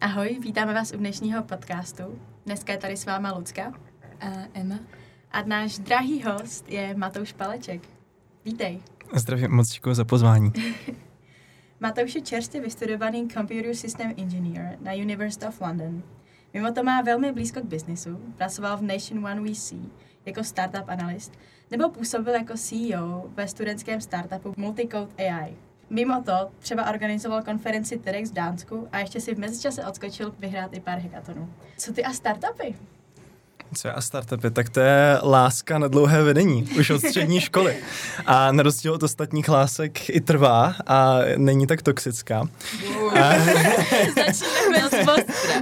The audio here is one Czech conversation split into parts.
Ahoj, vítáme vás u dnešního podcastu. Dneska je tady s váma Lucka a Emma. A náš drahý host je Matouš Paleček. Vítej. Zdravím, moc děkuji za pozvání. Matouš je čerstvě vystudovaný Computer System Engineer na University of London. Mimo to má velmi blízko k biznisu, pracoval v Nation One VC jako startup analyst nebo působil jako CEO ve studentském startupu Multicode AI. Mimo to třeba organizoval konferenci TEDx v Dánsku a ještě si v mezičase odskočil vyhrát i pár hackathonů. Co ty a startupy? Co já a startupy? Tak to je láska na dlouhé vedení, už od střední školy. A na rozdíl od ostatních lásek i trvá a není tak toxická. Začínáme s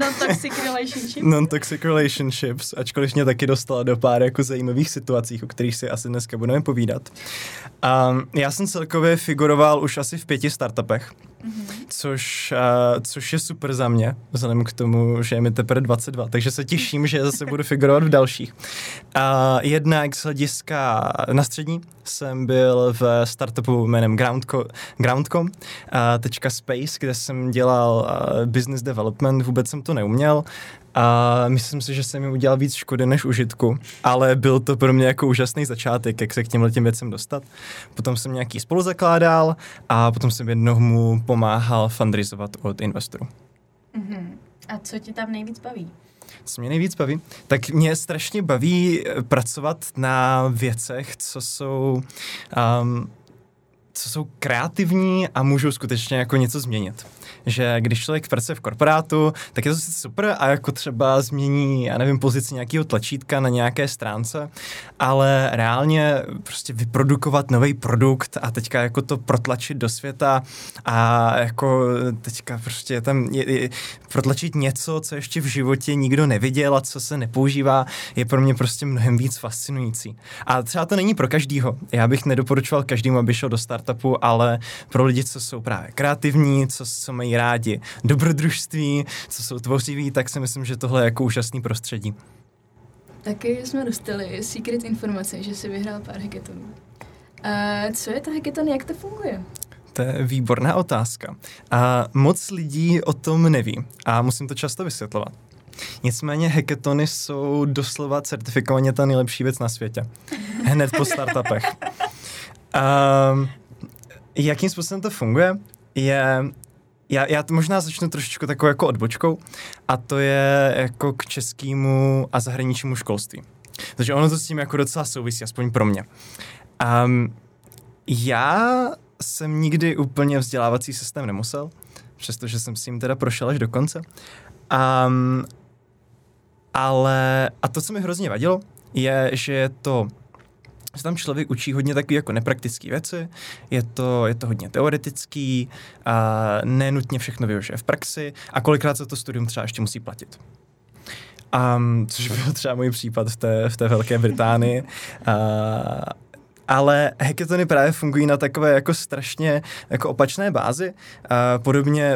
non-toxic relationships. Non-toxic relationships, ačkoliv mě taky dostala do pár jako zajímavých situací, o kterých si asi dneska budeme povídat. A já jsem celkově figuroval už asi v 5 startupech, což je super za mě, vzhledem k tomu, že je mi teprve 22, takže se těším, že zase budu figurovat v dalších. A jednak z hlediska na střední jsem byl v startupu jménem Groundco, tečka Space, kde jsem dělal business development, vůbec jsem to neuměl. A myslím si, že jsem mi udělal víc škody než užitku, ale byl to pro mě jako úžasný začátek, jak se k těmhletěm věcem dostat. Potom jsem nějaký spoluzakládal a potom jsem jednoho mu pomáhal fundraizovat od investorů. Mm-hmm. A co ti tam nejvíc baví? Co mě nejvíc baví? Tak mě strašně baví pracovat na věcech, co jsou kreativní a můžou skutečně jako něco změnit. Že když člověk pracuje v korporátu, tak je to super a jako třeba změní, já nevím, pozici nějakého tlačítka na nějaké stránce, ale reálně prostě vyprodukovat nový produkt a teďka jako to protlačit do světa a jako teďka prostě tam protlačit něco, co ještě v životě nikdo neviděl a co se nepoužívá, je pro mě prostě mnohem víc fascinující. A třeba to není pro každýho. Já bych nedoporučoval každému, aby šel do startupu, ale pro lidi, co jsou právě kreativní, co mají rádi dobrodružství, co jsou tvořiví, tak si myslím, že tohle je jako úžasný prostředí. Taky jsme dostali secret informace, že jsi vyhrál pár hackathonů. Co je to hackathon, jak to funguje? To je výborná otázka. A moc lidí o tom neví a musím to často vysvětlovat. Nicméně hackatony jsou doslova certifikovaně ta nejlepší věc na světě. Hned po startupech. Jakým způsobem to funguje, je... Já to možná začnu trošičku takovou jako odbočkou a to je jako k českému a zahraničnímu školství. Takže ono to s tím jako docela souvisí, aspoň pro mě. Já jsem nikdy úplně vzdělávací systém nemusel, přestože jsem s tím teda prošel až do konce. Ale a to, co mi hrozně vadilo, je, že je to... že tam člověk učí hodně takové jako nepraktické věci, je to hodně teoretický, a nenutně všechno využije v praxi a kolikrát se to studium třeba ještě musí platit. Což byl třeba můj případ v té Velké Británii. Ale hackatony právě fungují na takové jako strašně jako opačné bázi.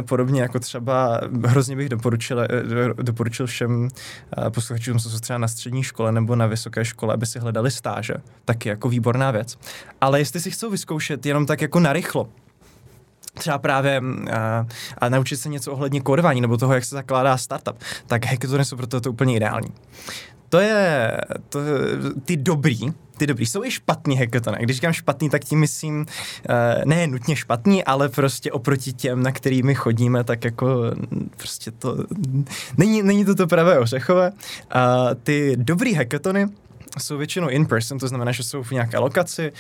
Podobně jako třeba hrozně bych doporučil všem posluchačům, co jsou třeba na střední škole nebo na vysoké škole, aby si hledali stáže. Taky jako výborná věc. Ale jestli si chcou vyzkoušet jenom tak jako narychlo, třeba právě a naučit se něco ohledně kódování nebo toho, jak se zakládá startup, tak hackatony jsou pro to úplně ideální. To ty dobrý, jsou i špatný hackatony. Když říkám špatný, tak tím myslím ne nutně špatný, ale prostě oproti těm, na kterými chodíme, tak jako prostě to není to pravé ořechové. Ty dobrý hackatony jsou většinou in person, to znamená, že jsou v nějaké lokaci.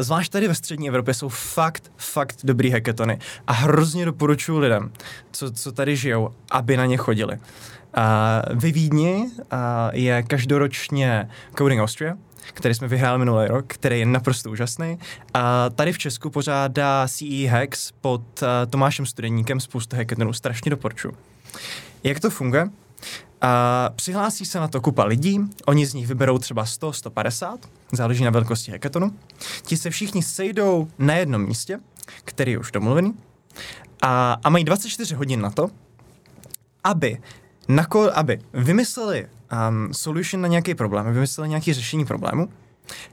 Zvlášť tady ve střední Evropě jsou fakt dobrý hackatony. A hrozně doporučuji lidem, co tady žijou, aby na ně chodili. Ve Vídni je každoročně Coding Austria, který jsme vyhráli minulý rok, který je naprosto úžasný. A tady v Česku pořádá CE Hex pod Tomášem Studeníkem spoustu hackathonů. Strašně doporučuji. Jak to funguje? Přihlásí se na to kupa lidí, oni z nich vyberou třeba 100, 150, záleží na velikosti hackathonu. Ti se všichni sejdou na jednom místě, který je už domluvený, a mají 24 hodin na to, aby aby vymysleli solution na nějaký problém, vymysleli nějaké řešení problému,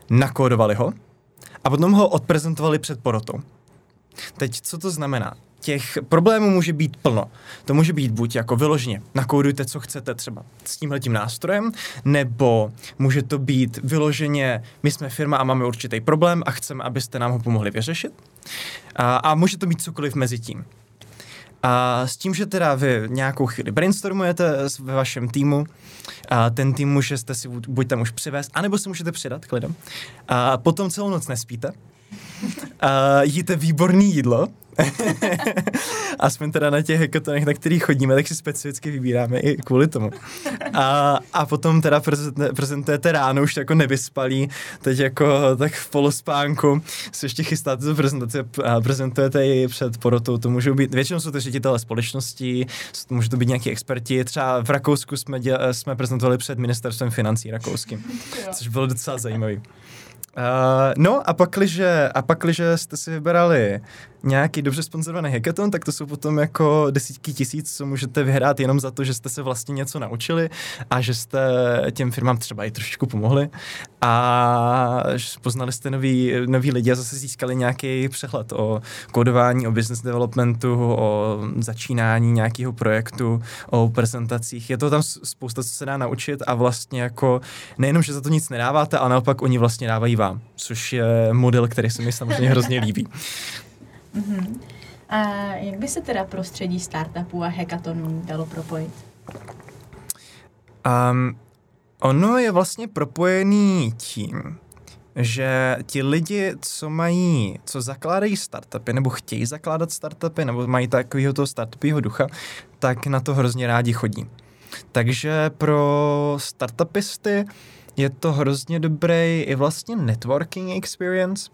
nakódovali ho a potom ho odprezentovali před porotou. Teď, co to znamená? Těch problémů může být plno. To může být buď jako vyloženě nakódujte, co chcete třeba s tímhletím nástrojem, nebo může to být vyloženě my jsme firma a máme určitý problém a chceme, abyste nám ho pomohli vyřešit. A může to být cokoliv mezi tím. A s tím, že teda vy nějakou chvíli brainstormujete ve vašem týmu, a ten tým můžete si buď tam už přivést, anebo si můžete přidat k lidem. A potom celou noc nespíte. Jíte výborný jídlo. Aspoň teda na těch hackathonech, na kterých chodíme, tak si specificky vybíráme i kvůli tomu. A potom teda prezentujete ráno, už jako nevyspalí, teď jako tak v polospánku se ještě chystáte do prezentace, prezentujete ji před porotou, to můžou být, většinou jsou to ředitelé společností, můžou to být nějaký experti, třeba v Rakousku jsme prezentovali před ministerstvem financí rakouským, což bylo docela zajímavý. No a pakliže jste si vybrali nějaký dobře sponzorovaný hackathon, tak to jsou potom jako desítky tisíc, co můžete vyhrát jenom za to, že jste se vlastně něco naučili a že jste těm firmám třeba i trošičku pomohli a poznali jste nový lidi a zase získali nějaký přehled o kódování, o business developmentu, o začínání nějakého projektu, o prezentacích. Je to tam spousta, co se dá naučit a vlastně jako nejenom, že za to nic nedáváte, ale naopak oni vlastně dávají vám, což je model, který se mi samozřejmě hrozně líbí. Mm-hmm. A jak by se teda prostředí startupů a hackathonů dalo propojit? Ono je vlastně propojený tím, že ti lidi, co zakládají startupy, nebo chtějí zakládat startupy, nebo mají takového toho startupího ducha, tak na to hrozně rádi chodí. Takže pro startupisty je to hrozně dobrý i vlastně networking experience,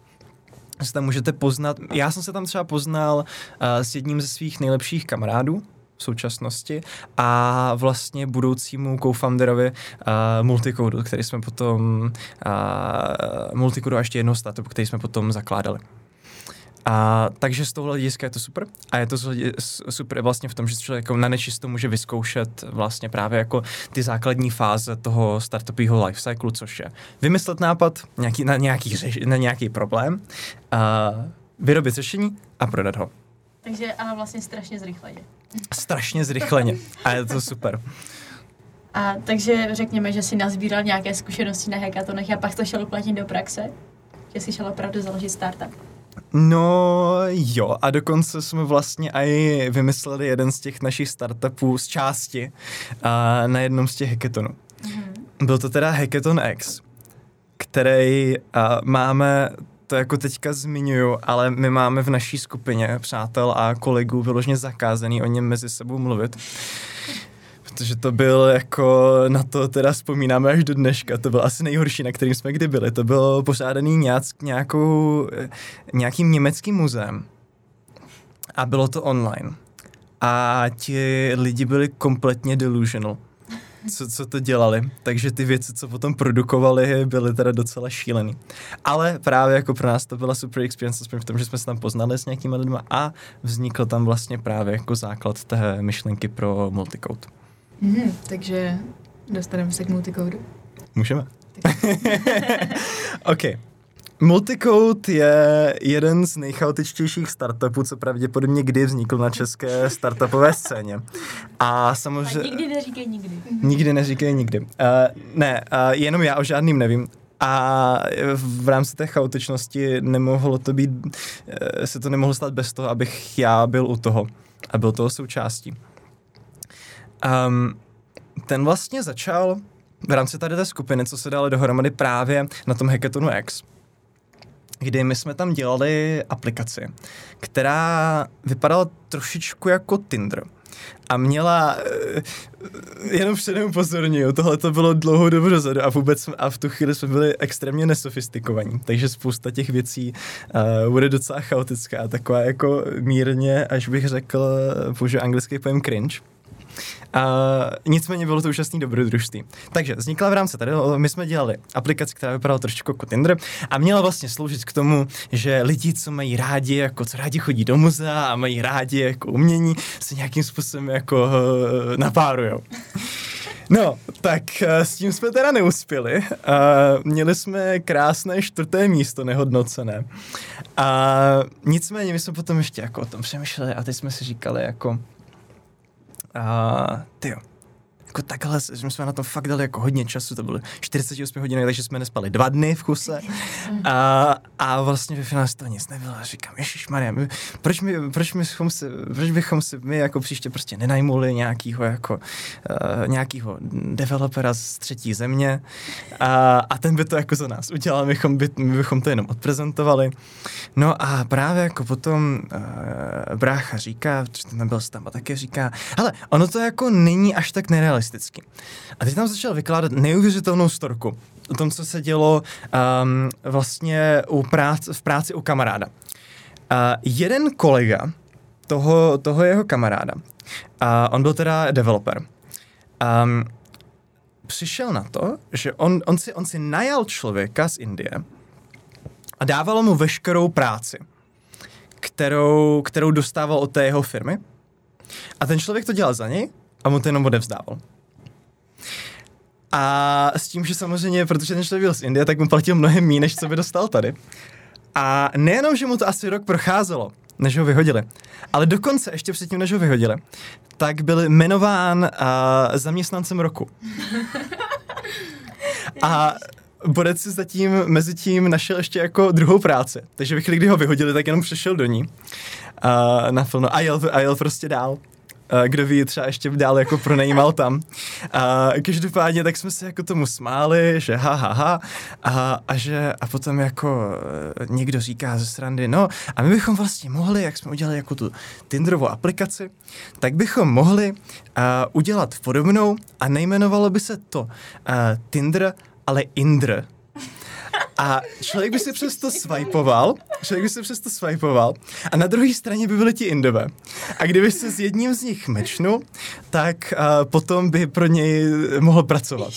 se tam můžete poznat. Já jsem se tam třeba poznal s jedním ze svých nejlepších kamarádů v současnosti a vlastně budoucímu co-founderovi Multicodu, který jsme potom Multicodu a ještě jednou startup, který jsme potom zakládali. Takže z toho hlediska je to super a je to super vlastně v tom, že člověk jako na nečisto může vyzkoušet vlastně právě jako ty základní fáze toho startupového lifecyclu, což je vymyslet nápad na nějaký problém, vyrobit řešení a prodat ho. Takže ale vlastně strašně zrychleně. Strašně zrychleně a je to super. A takže řekněme, že si nazbíral nějaké zkušenosti na hackathonech a pak to šel uplatnit do praxe, že si šel opravdu založit startup. No jo, a dokonce jsme vlastně i vymysleli jeden z těch našich startupů z části na jednom z těch hackathonů. Mm-hmm. Byl to teda Hackathon X, který máme, to jako teďka zmiňuju, ale my máme v naší skupině přátel a kolegů vyloženě zakázaný o něm mezi sebou mluvit. Protože to byl jako, na to teda vzpomínáme až do dneška, to byl asi nejhorší, na kterým jsme kdy byli. To bylo pořádaný nějakým německým muzeem a bylo to online. A ti lidi byli kompletně delusional, co to dělali. Takže ty věci, co potom produkovali, byly teda docela šílený. Ale právě jako pro nás to byla super experience, aspoň v tom, že jsme se tam poznali s nějakýma lidma a vznikl tam vlastně právě jako základ té myšlenky pro Multicode. Takže dostaneme se k Multicodu. Můžeme. OK. Multicode je jeden z nejchaotičtějších startupů, co pravděpodobně kdy vznikl na české startupové scéně. A samozřejmě... nikdy neříkej nikdy. Nikdy neříkej nikdy. Jenom já o žádným nevím. A v rámci té chaotičnosti se to nemohlo stát bez toho, abych já byl u toho a byl toho součástí. Ten vlastně začal v rámci tady té skupiny, co se dali dohromady právě na tom Hackathonu X, kdy my jsme tam dělali aplikaci, která vypadala trošičku jako Tinder a měla, jenom předem upozorňuji, tohle to bylo dlouhou dobu dozadu a v tu chvíli jsme byli extrémně nesofistikovaní, takže spousta těch věcí bude docela chaotická, taková jako mírně, až bych řekl, použiju anglický pojem cringe. Nicméně bylo to úžasný dobrodružství. Takže vznikla v rámci tady, my jsme dělali aplikaci, která vypadala trošku jako Tinder a měla vlastně sloužit k tomu, že lidi, co mají rádi, jako co rádi chodí do muzea a mají rádi jako umění, se nějakým způsobem jako napárujou. No, tak s tím jsme teda neuspěli. Měli jsme krásné 4. místo nehodnocené. A nicméně my jsme potom ještě jako o tom přemýšleli a teď jsme si říkali jako tyjo, jako takhle, že jsme na tom fakt dali jako hodně času, to bylo 48 hodin, takže jsme nespali 2 dny v kuse a vlastně ve finále to nic nebylo. A říkám, ježišmarja, proč bychom si jako příště prostě nenajmuli nějakýho jako nějakýho developera z třetí země a ten by to jako za nás udělal, my bychom to jenom odprezentovali. No a právě jako potom brácha říká, nebyl jsi tam a také říká, hele, ono to jako není až tak nerealistické. A teď tam začal vykládat neuvěřitelnou storku o tom, co se dělo vlastně v práci u kamaráda. Jeden kolega toho jeho kamaráda, on byl teda developer, přišel na to, že on si najal člověka z Indie a dávalo mu veškerou práci, kterou dostával od té jeho firmy. A ten člověk to dělal za něj a mu to jenom odevzdával. A s tím, že samozřejmě, protože ten člověk byl z Indie, tak mu platil mnohem méně, než co by dostal tady. A nejenom, že mu to asi rok procházelo, než ho vyhodili, ale dokonce ještě předtím, než ho vyhodili, tak byl jmenován zaměstnancem roku. A bodec si zatím, mezi tím našel ještě jako druhou práci. Takže ve chvíli, kdy ho vyhodili, tak jenom přešel do ní naplno a jel prostě dál. Kdo ví, třeba ještě dál jako pronajímal tam. Každopádně tak jsme se jako tomu smáli, že ha. A potom jako někdo říká ze srandy, no a my bychom vlastně mohli, jak jsme udělali jako tu Tinderovou aplikaci, tak bychom mohli udělat podobnou a nejmenovalo by se to Tinder, ale Indr. A člověk by se přesto swipoval a na druhé straně by byly ti Indové. A kdyby se s jedním z nich mečnul, tak potom by pro něj mohl pracovat.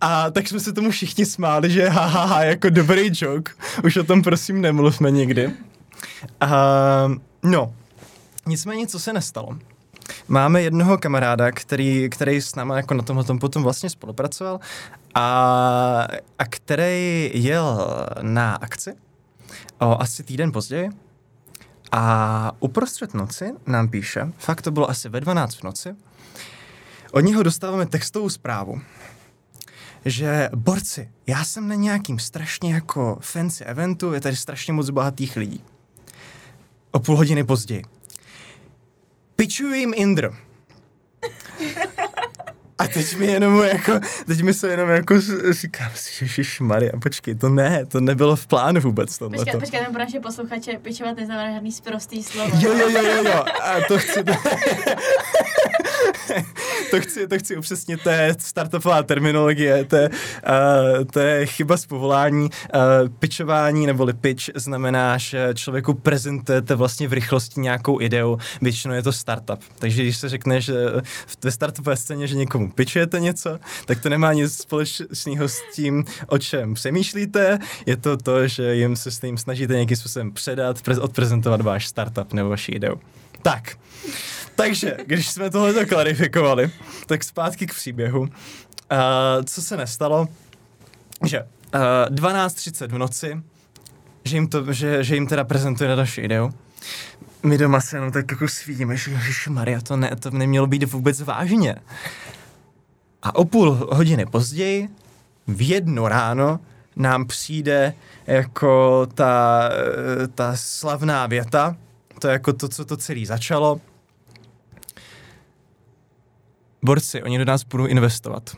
A tak jsme se tomu všichni smáli, že ha, jako dobrý joke. Už o tom prosím nemluvme nikdy. No, nicméně co se nestalo. Máme jednoho kamaráda, který s náma jako na tomhletom potom vlastně spolupracoval a který jel na akci asi týden později a uprostřed noci nám píše, fakt to bylo asi ve 12 v noci, od něho dostáváme textovou zprávu, že borci, já jsem na nějakým strašně jako fancy eventu, je tady strašně moc bohatých lidí. O půl hodiny později. Pičuju jim Indr. A teď mi se jenom jako říkám si, ježišmarja, počkej, to nebylo v plánu vůbec tohleto. Počkej, tam pro naše posluchače, pičovat neznamená žádný sprostý slovo. Jo, a to chci... To chci upřesnit, to je startupová terminologie, to je chyba z povolání. Pitchování neboli pitch znamená, že člověku prezentujete vlastně v rychlosti nějakou ideu, většinou je to startup. Takže když se řekne, že ve startupové scéně, že někomu pitchujete něco, tak to nemá nic společného s tím, o čem přemýšlíte. Je to to, že jim se s tím snažíte nějakým způsobem předat, odprezentovat váš startup nebo vaši ideu. Tak. Takže, když jsme tohleto klarifikovali, tak zpátky k příběhu. Co se nestalo, že 12:30 v noci, že jim teda prezentuje další ideu. My doma se jenom tak jako svítíme, že ježišmarja, to nemělo být vůbec vážně. A o půl hodiny později, v 1:00 ráno, nám přijde jako ta slavná věta, to je jako to, co to celé začalo. Borci, oni do nás budou investovat.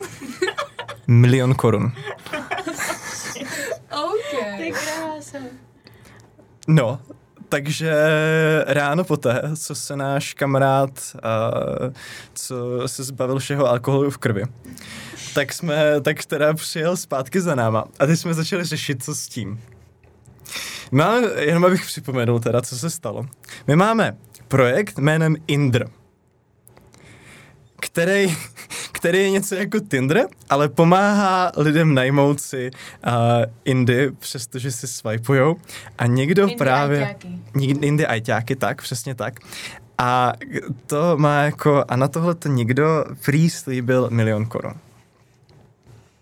1 000 000 korun. OK. Ty krása. No, takže ráno poté, co se náš kamarád, co se zbavil všeho alkoholu v krvi, tak teda přijel zpátky za náma. A teď jsme začali řešit, co s tím. Máme, jenom abych připomenul teda, co se stalo. My máme projekt jménem Indr, který je něco jako Tinder, ale pomáhá lidem najmout si Indy, přestože si swipujou. A někdo Indy právě... Indy ajťáky, tak, přesně tak. A to má jako... A na tohleto někdo prý slíbil 1 000 000 korun.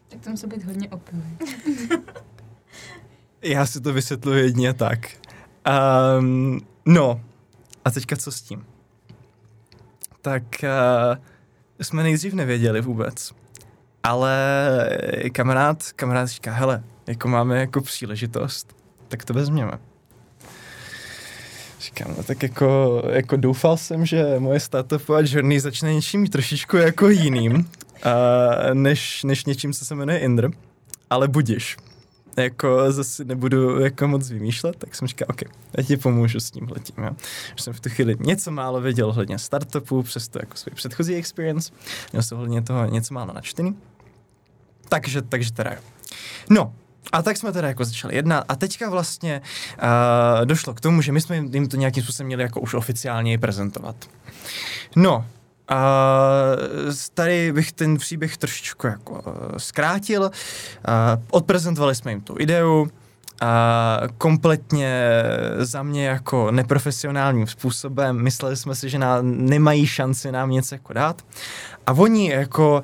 Tak to musí být hodně opilý. Já si to vysvětluji jedině tak. No, a teďka co s tím? Tak... jsme nejdřív nevěděli vůbec, ale kamarád říká, hele, jako máme jako příležitost, tak to vezměme. Říkám, no tak jako doufal jsem, že moje startupová journey začne něčím trošičku jako jiným, než něčím, co se jmenuje Indr, ale budiš. Jako zase nebudu jako moc vymýšlet, tak jsem říkal, OK, já ti pomůžu s tímhletím, jo. Už jsem v tu chvíli něco málo věděl hledně startupů, přesto jako svůj předchozí experience, měl jsem hledně toho něco málo načtený. Takže teda jo. No, a tak jsme teda jako začali jednat a teďka vlastně došlo k tomu, že my jsme jim to nějakým způsobem měli jako už oficiálně prezentovat. No, tady bych ten příběh trošičku jako zkrátil. Odprezentovali jsme jim tu ideu a kompletně za mě jako neprofesionálním způsobem. Mysleli jsme si, že nemají šanci nám něco jako dát. A oni jako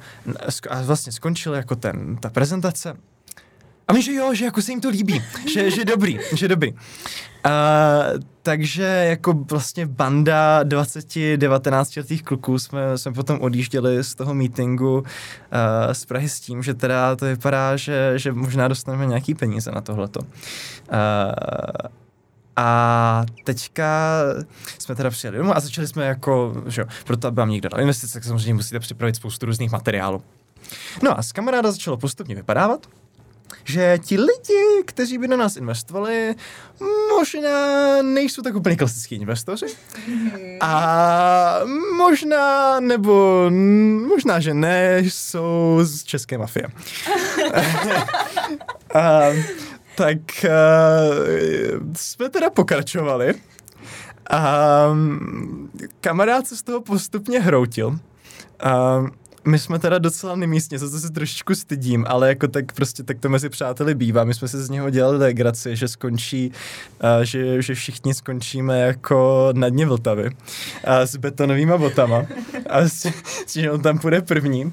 a vlastně skončili jako ta prezentace. A my, že jo, že jako se jim to líbí, že dobrý. Takže jako vlastně banda 19letých kluků jsme potom odjížděli z toho meetingu z Prahy s tím, že teda to vypadá, že možná dostaneme nějaký peníze na tohleto. A teďka jsme teda přijeli domů a začali jsme jako, že jo, proto aby vám někdo dal investice, tak samozřejmě musíte připravit spoustu různých materiálů. No a z kamaráda začalo postupně vypadávat, že ti lidi, kteří by do nás investovali, možná nejsou tak úplně klasický investoři. A možná, nebo možná, že ne, jsou z české mafie. Tak jsme teda pokračovali. Kamarád se z toho postupně hroutil. My jsme teda docela nemístně, za to se trošičku stydím, ale jako tak prostě tak to mezi přáteli bývá. My jsme se z něho dělali legraci, že skončí, že všichni skončíme jako na dně Vltavy s betonovýma botama. A že on tam půjde první.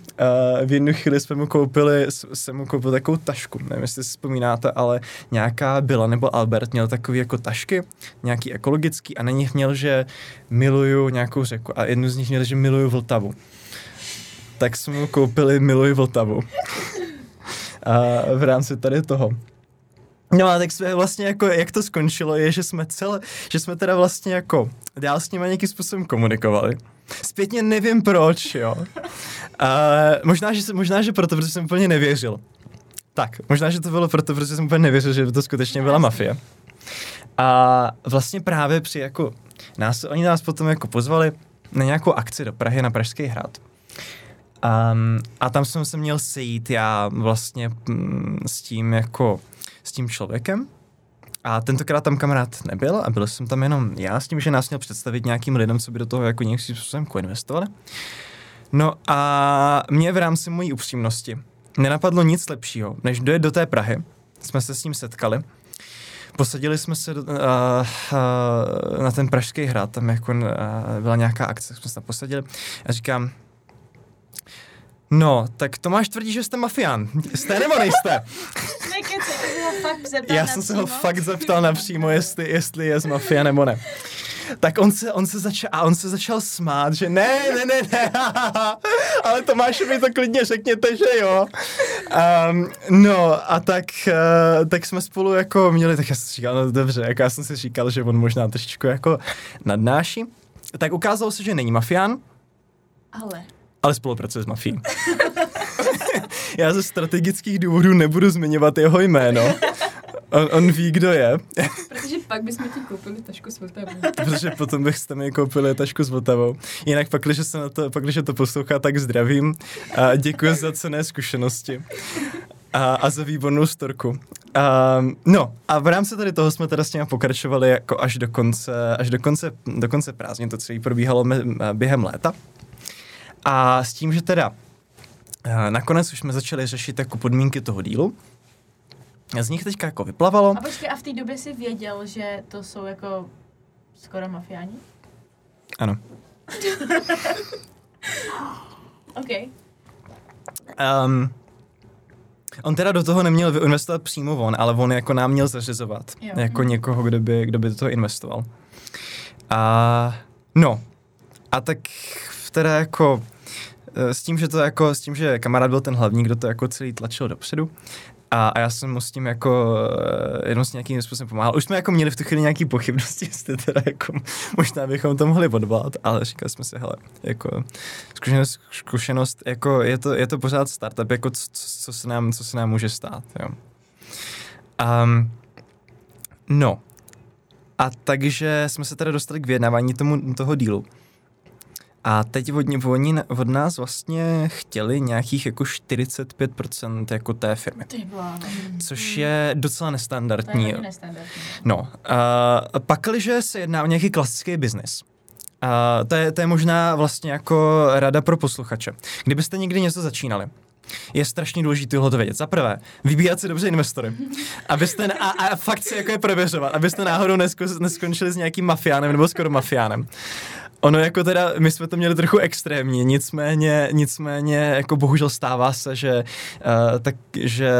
V jednu chvíli jsem mu koupil takovou tašku, nevím, jestli si vzpomínáte, ale nějaká Byla nebo Albert měl takový jako tašky, nějaký ekologický a na nich měl, že miluju nějakou řeku a jednu z nich měl, že miluju Vltavu. Tak jsme mu koupili Miluji Vltavu. A v rámci tady toho. No a tak jsme vlastně jako, jak to skončilo, je, že jsme teda vlastně jako dál s nimi nějakým způsobem komunikovali. Zpětně nevím proč, jo. Možná, že proto, protože jsem úplně nevěřil. Tak, možná, že to bylo proto, protože jsem úplně nevěřil, že to skutečně byla mafie. A vlastně právě při jako, oni nás potom jako pozvali na nějakou akci do Prahy na Pražský hrad. A tam jsem se měl sejít já vlastně s tím člověkem a tentokrát tam kamarád nebyl a byl jsem tam jenom já s tím, že nás měl představit nějakým lidem, co by do toho jako nějakým způsobem koinvestovali. No a mě v rámci mojí upřímnosti nenapadlo nic lepšího, než dojet do té Prahy, jsme se s ním setkali. Posadili jsme se na ten Pražský hrad, tam jako byla nějaká akce, jsme se tam posadili a říkám, no, tak Tomáš tvrdí, že jste mafián. Jste nebo nejste? Já jsem se ho fakt zeptal napřímo, jestli je z mafie nebo ne. Tak on se začal smát, že ne, ale Tomášovi to klidně řekněte, že jo. No a tak jsme spolu jako měli, tak já jsem si říkal, no dobře, jako já jsem si říkal, že on možná trošičku jako nadnáší. Tak ukázalo se, že není mafián. Ale spolupracuje s mafií. Já ze strategických důvodů nebudu zmiňovat jeho jméno. On ví, kdo je. Protože pak bychom ti koupili tašku s Vltavou. Protože potom byste mi koupili tašku s Vltavou. Jinak pak, když to poslouchá, tak zdravím. A děkuji za cenné zkušenosti. a za výbornou storku. No a v rámci tady toho jsme teda s těma pokračovali jako až do konce prázdnin, to celé probíhalo během léta. A s tím, že teda nakonec už jsme začali řešit jako podmínky toho dílu. Z nich teďka jako vyplavalo. A počkej, a v té době jsi věděl, že to jsou jako skoro mafiáni? Ano. OK. On teda do toho neměl vyinvestovat přímo on, ale on jako nám měl zařizovat. Jo. Jako někoho, kdo by do toho investoval. A no. A tak teda jako s tím, že kamarád byl ten hlavní, kdo to jako celý tlačil dopředu. A já jsem mu s tím jako jenom s nějakým způsobem pomáhal. Už jsme jako měli v tu chvíli nějaký pochybnosti, jestli teda jako možná bychom to mohli odblat, ale říkali jsme si, hele, jako zkušenost, jako je to pořád startup, jako co se nám může stát, jo. No. A takže jsme se teda dostali k vyjednávání toho dílu. A teď od nás vlastně chtěli nějakých jako 45% jako té firmy. Což je docela nestandardní. To je nestandardní. No. Pakliže se jedná o nějaký klasický biznis. To je možná vlastně jako rada pro posluchače. Kdybyste někdy něco začínali, je strašně důležité tohle vědět. Za prvé, vybírat si dobře investory. Abyste a fakt si jako je prověřovat. Abyste náhodou neskončili s nějakým mafiánem nebo skoro mafiánem. Ono jako teda, my jsme to měli trochu extrémní, nicméně jako bohužel stává se, že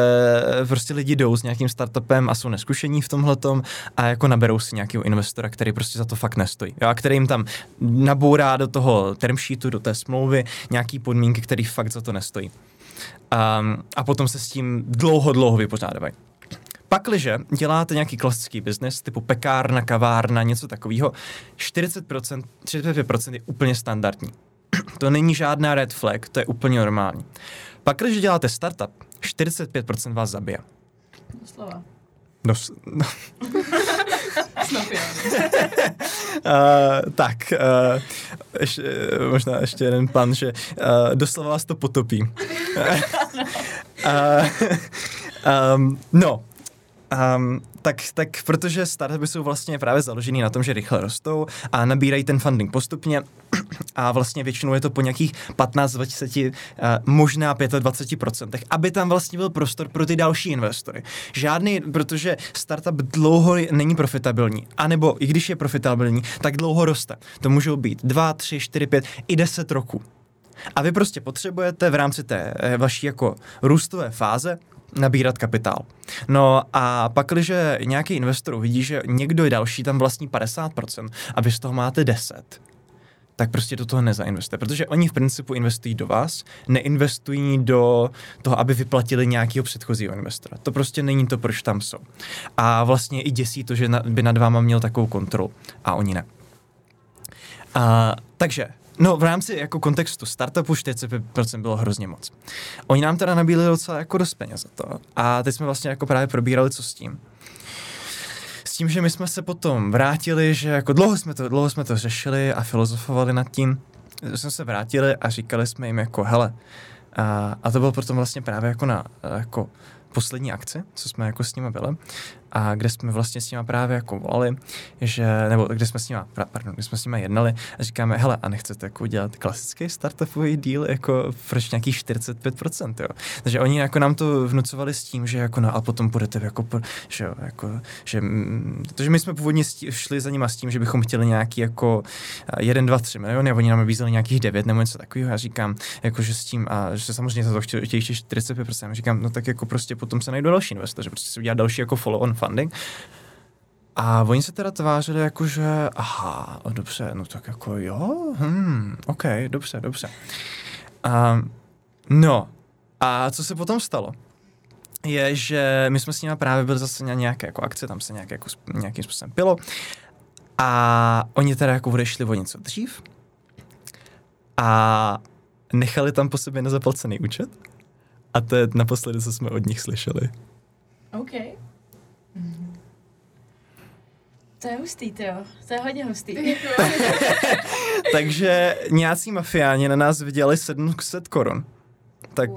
prostě lidi jdou s nějakým startupem a jsou neskušení v tomhletom a jako naberou si nějakého investora, který prostě za to fakt nestojí. Jo, a který jim tam nabourá do toho term sheetu, do té smlouvy nějaký podmínky, který fakt za to nestojí. A potom se s tím dlouho vypořádávají. Pakliže děláte nějaký klasický biznes, typu pekárna, kavárna, něco takového, 45% je úplně standardní. To není žádná red flag, to je úplně normální. Pakliže děláte startup, 45% vás zabije. Doslova. No. Možná ještě jeden pan, že doslova vás to potopí. No. Tak protože startupy jsou vlastně právě založený na tom, že rychle rostou a nabírají ten funding postupně a vlastně většinou je to po nějakých 15-20, možná 25%, aby tam vlastně byl prostor pro ty další investory. Žádný, protože startup dlouho není profitabilní, anebo i když je profitabilní, tak dlouho roste. To můžou být 2, 3, 4, 5 i 10 roků. A vy prostě potřebujete v rámci té vaší jako růstové fáze nabírat kapitál. No a pakliže nějaký investor uvidí, že někdo další tam vlastní 50% a vy z toho máte 10, tak prostě do toho nezainvestuje. Protože oni v principu investují do vás, neinvestují do toho, aby vyplatili nějakého předchozího investora. To prostě není to, proč tam jsou. A vlastně i děsí to, že by nad váma měl takovou kontrolu a oni ne. Takže no, v rámci jako kontextu startupu 45% bylo hrozně moc. Oni nám teda nabídli docela jako dost peněz za to. A teď jsme vlastně jako právě probírali, co s tím. S tím, že my jsme se potom vrátili, že jako dlouho jsme to řešili a filozofovali nad tím. Jsme se vrátili a říkali jsme jim jako hele. A to bylo potom vlastně právě jako na jako poslední akci, co jsme jako s nimi byli, a kde jsme vlastně s nimi právě jako volali, kde jsme s nimi jednali a říkáme, hele, a nechcete jako dělat klasický startupový deal, jako proč nějaký 45%, jo. Takže oni jako nám to vnucovali s tím, že jako no a potom budete jako, že jo, jako, že, protože my jsme původně šli za nima s tím, že bychom chtěli nějaký jako 1, 2, 3 miliony a oni nám nabízeli nějakých 9 nebo něco takového. Já říkám, jako, že s tím, a že samozřejmě za to chtěli 45%, já říkám, no tak jako prostě potom se najdou další investoři, prostě se udělá další jako follow-on funding. A oni se teda tvářili jako, že aha, dobře, no tak jako jo, ok, dobře. No, a co se potom stalo? Je, že my jsme s nimi právě byli zase na nějaké jako akci, tam se nějaké, jako, nějakým způsobem pilo a oni teda jako odešli o něco dřív a nechali tam po sobě nezaplacený účet a to je naposledy, co jsme od nich slyšeli. OK. Mm. To je hustý, tyjo. To je hodně hustý. Takže nějací mafiáni na nás vydělali 700 korun. Tak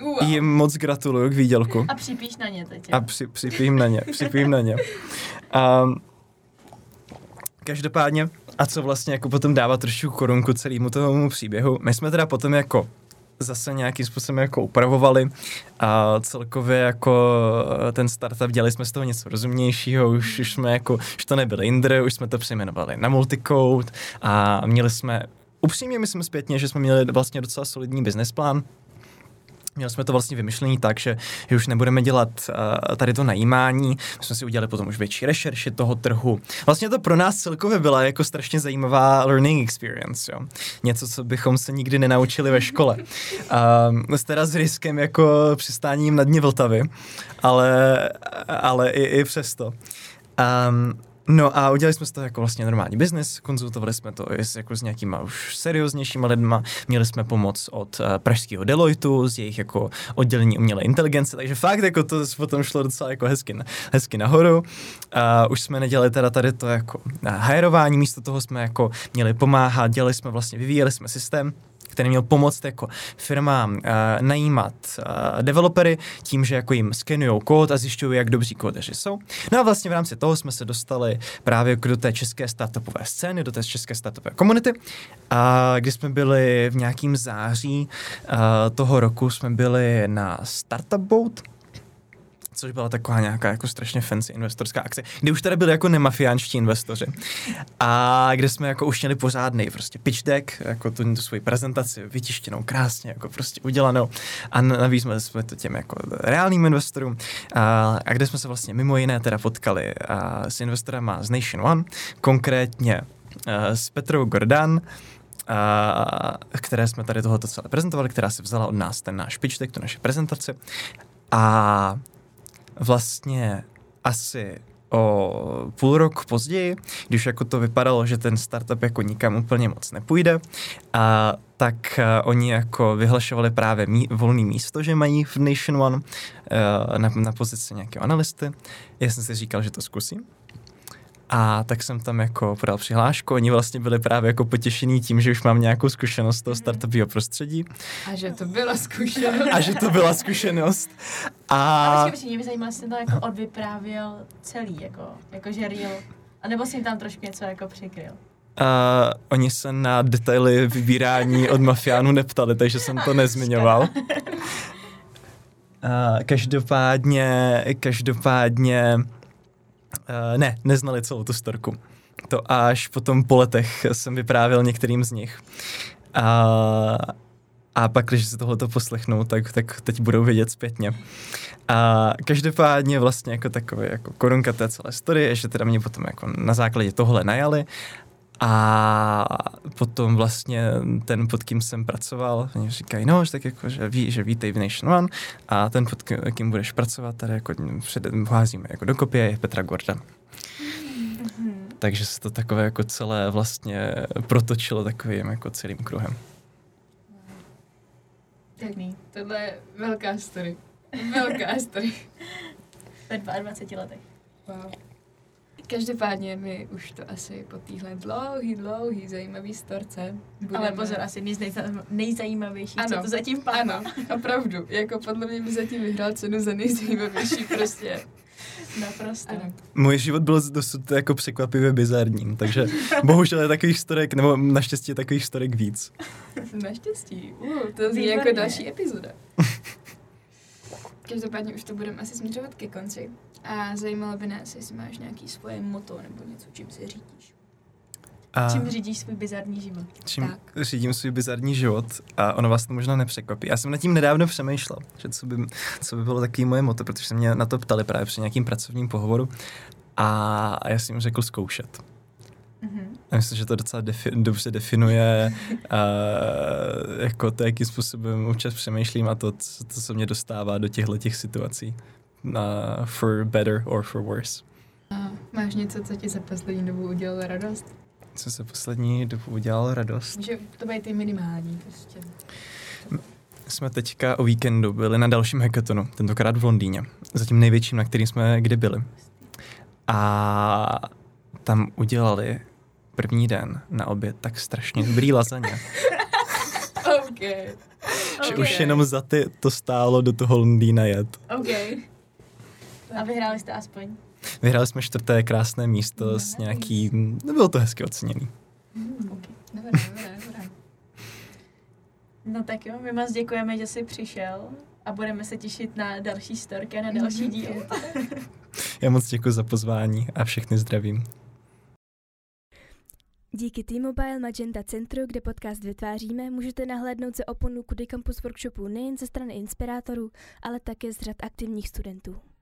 wow. Wow. Jim moc gratuluju k výdělku. A připíš na ně teď. Připím na ně. Každopádně, a co vlastně jako potom dává trošku korunku celému tomu příběhu, my jsme teda potom jako zase nějakým způsobem jako upravovali a celkově jako ten startup, dělali jsme z toho něco rozumějšího, už jsme jako, už to nebyl Indr, už jsme to přejmenovali na Multicode a měli jsme, upřímně myslím zpětně, že jsme měli vlastně docela solidní business plán. Měli jsme to vlastně vymyšlení tak, že už nebudeme dělat tady to najímání. My jsme si udělali potom už větší rešerši toho trhu. Vlastně to pro nás celkově byla jako strašně zajímavá learning experience, jo. Něco, co bychom se nikdy nenaučili ve škole. Teda s riskem jako přistáním na dně Vltavy, ale i přesto. No a udělali jsme z toho jako vlastně normální biznis, konzultovali jsme to jako s nějakýma už serióznějšíma lidma, měli jsme pomoc od pražského Deloitu, z jejich jako oddělení umělé inteligence, takže fakt jako to potom šlo docela jako hezky nahoru. Už jsme nedělali teda tady to jako hajerování, místo toho jsme jako měli pomáhat, dělali jsme vlastně, vyvíjeli jsme systém, který měl pomoct jako firmám najímat developery tím, že jako jim skenujou kód a zjišťují, jak dobří kódeři jsou. No a vlastně v rámci toho jsme se dostali právě do té české startupové scény, do té české startupové komunity, kdy jsme byli v nějakým září toho roku, jsme byli na Startup Boat, což byla taková nějaká jako strašně fancy investorská akce, kde už tady byli jako nemafiánští investoři. A kde jsme jako už měli pořádnej prostě pitch deck, jako tu svoji prezentaci vytištěnou krásně, jako prostě udělanou. A navíc jsme to těm jako reálným investorům. A kde jsme se vlastně mimo jiné teda potkali s investorama z Nation One, konkrétně s Petrou Gordán, které jsme tady tohoto celé prezentovali, která si vzala od nás ten náš pitch deck, tu naši prezentaci. A vlastně asi o půl roku později, když jako to vypadalo, že ten startup jako nikam úplně moc nepůjde, tak oni jako vyhlašovali právě volný místo, že mají v Nation One na pozici nějakého analysty. Já jsem si říkal, že to zkusím. A tak jsem tam jako podal přihlášku, oni vlastně byli právě jako potěšení tím, že už mám nějakou zkušenost z toho startupového prostředí. A že to byla zkušenost. A počkej, mě by zajímalo, jestli to jako odvyprávěl celý, jako že real, anebo si jim tam trošku něco jako přikryl. Oni se na detaily vybírání od mafiánů neptali, takže jsem to nezmiňoval. Každopádně ne, neznali celou tu storku. To až potom po letech jsem vyprávěl některým z nich. A pak, když se tohleto poslechnou, tak teď budou vědět zpětně. A každopádně vlastně jako takový jako korunka té celé story, že teda mě potom jako na základě tohle najali. A potom vlastně ten, pod kým jsem pracoval, oni říkají, no, tak jako, že vítej v Nation One a ten, pod kým budeš pracovat, tady jako vházíme jako do kopie, je Petra Gordán. Takže se to takové jako celé vlastně protočilo takovým jako celým kruhem. Pěkný. Tohle je velká story. Velká story. Ve 22 letech. Wow. Každopádně my už to asi po téhle dlouhý zajímavý storce budeme... Ale pozor, asi nejzajímavější, ano, co to zatím páno. Ano, opravdu, jako podle mě by zatím vyhrál cenu za nejzajímavější prostě. Naprosto. Ano. Můj život byl dosud jako překvapivě bizarním, takže bohužel je takových storek, nebo naštěstí je takových storek víc. Naštěstí, to zní jako další epizoda. Každopádně už to budeme asi směřovat ke konci. A zajímalo by nás, jestli máš nějaký svoje motto nebo něco, čím se řídíš. Čím řídíš svůj bizarní život. Řídím svůj bizarní život a ono vás to možná nepřekvapí. Já jsem nad tím nedávno přemýšlel, že co by bylo takový moje motto, protože se mě na to ptali právě při nějakým pracovním pohovoru a já jsem jim řekl zkoušet. Já myslím, že to docela dobře definuje jako to, jakým způsobem občas přemýšlím a to se mě dostává do těchto situací. For better or for worse. Máš něco, co ti za poslední dobu udělalo radost? Co se poslední dobu udělalo radost? Může to být i minimální prostě. Jsme teďka o víkendu byli na dalším hackathonu, tentokrát v Londýně. Zatím největším, na kterým jsme kdy byli. A tam udělali první den na oběd tak strašně dobrý lasagne. Okay. Že už jenom za ty to stálo do toho Londýna jet. Okay. A vyhráli jste aspoň? Vyhráli jsme 4. krásné místo s nějaký... Nebylo to hezky oceněný. Okay. Dobrá. No tak jo, my moc děkujeme, že jsi přišel a budeme se těšit na další storky a na další díl. Já moc děkuji za pozvání a všechny zdravím. Díky T-Mobile Magenta Centru, kde podcast vytváříme, můžete nahlédnout za oponu Kudy Campus workshopů nejen ze strany inspirátorů, ale také z řad aktivních studentů.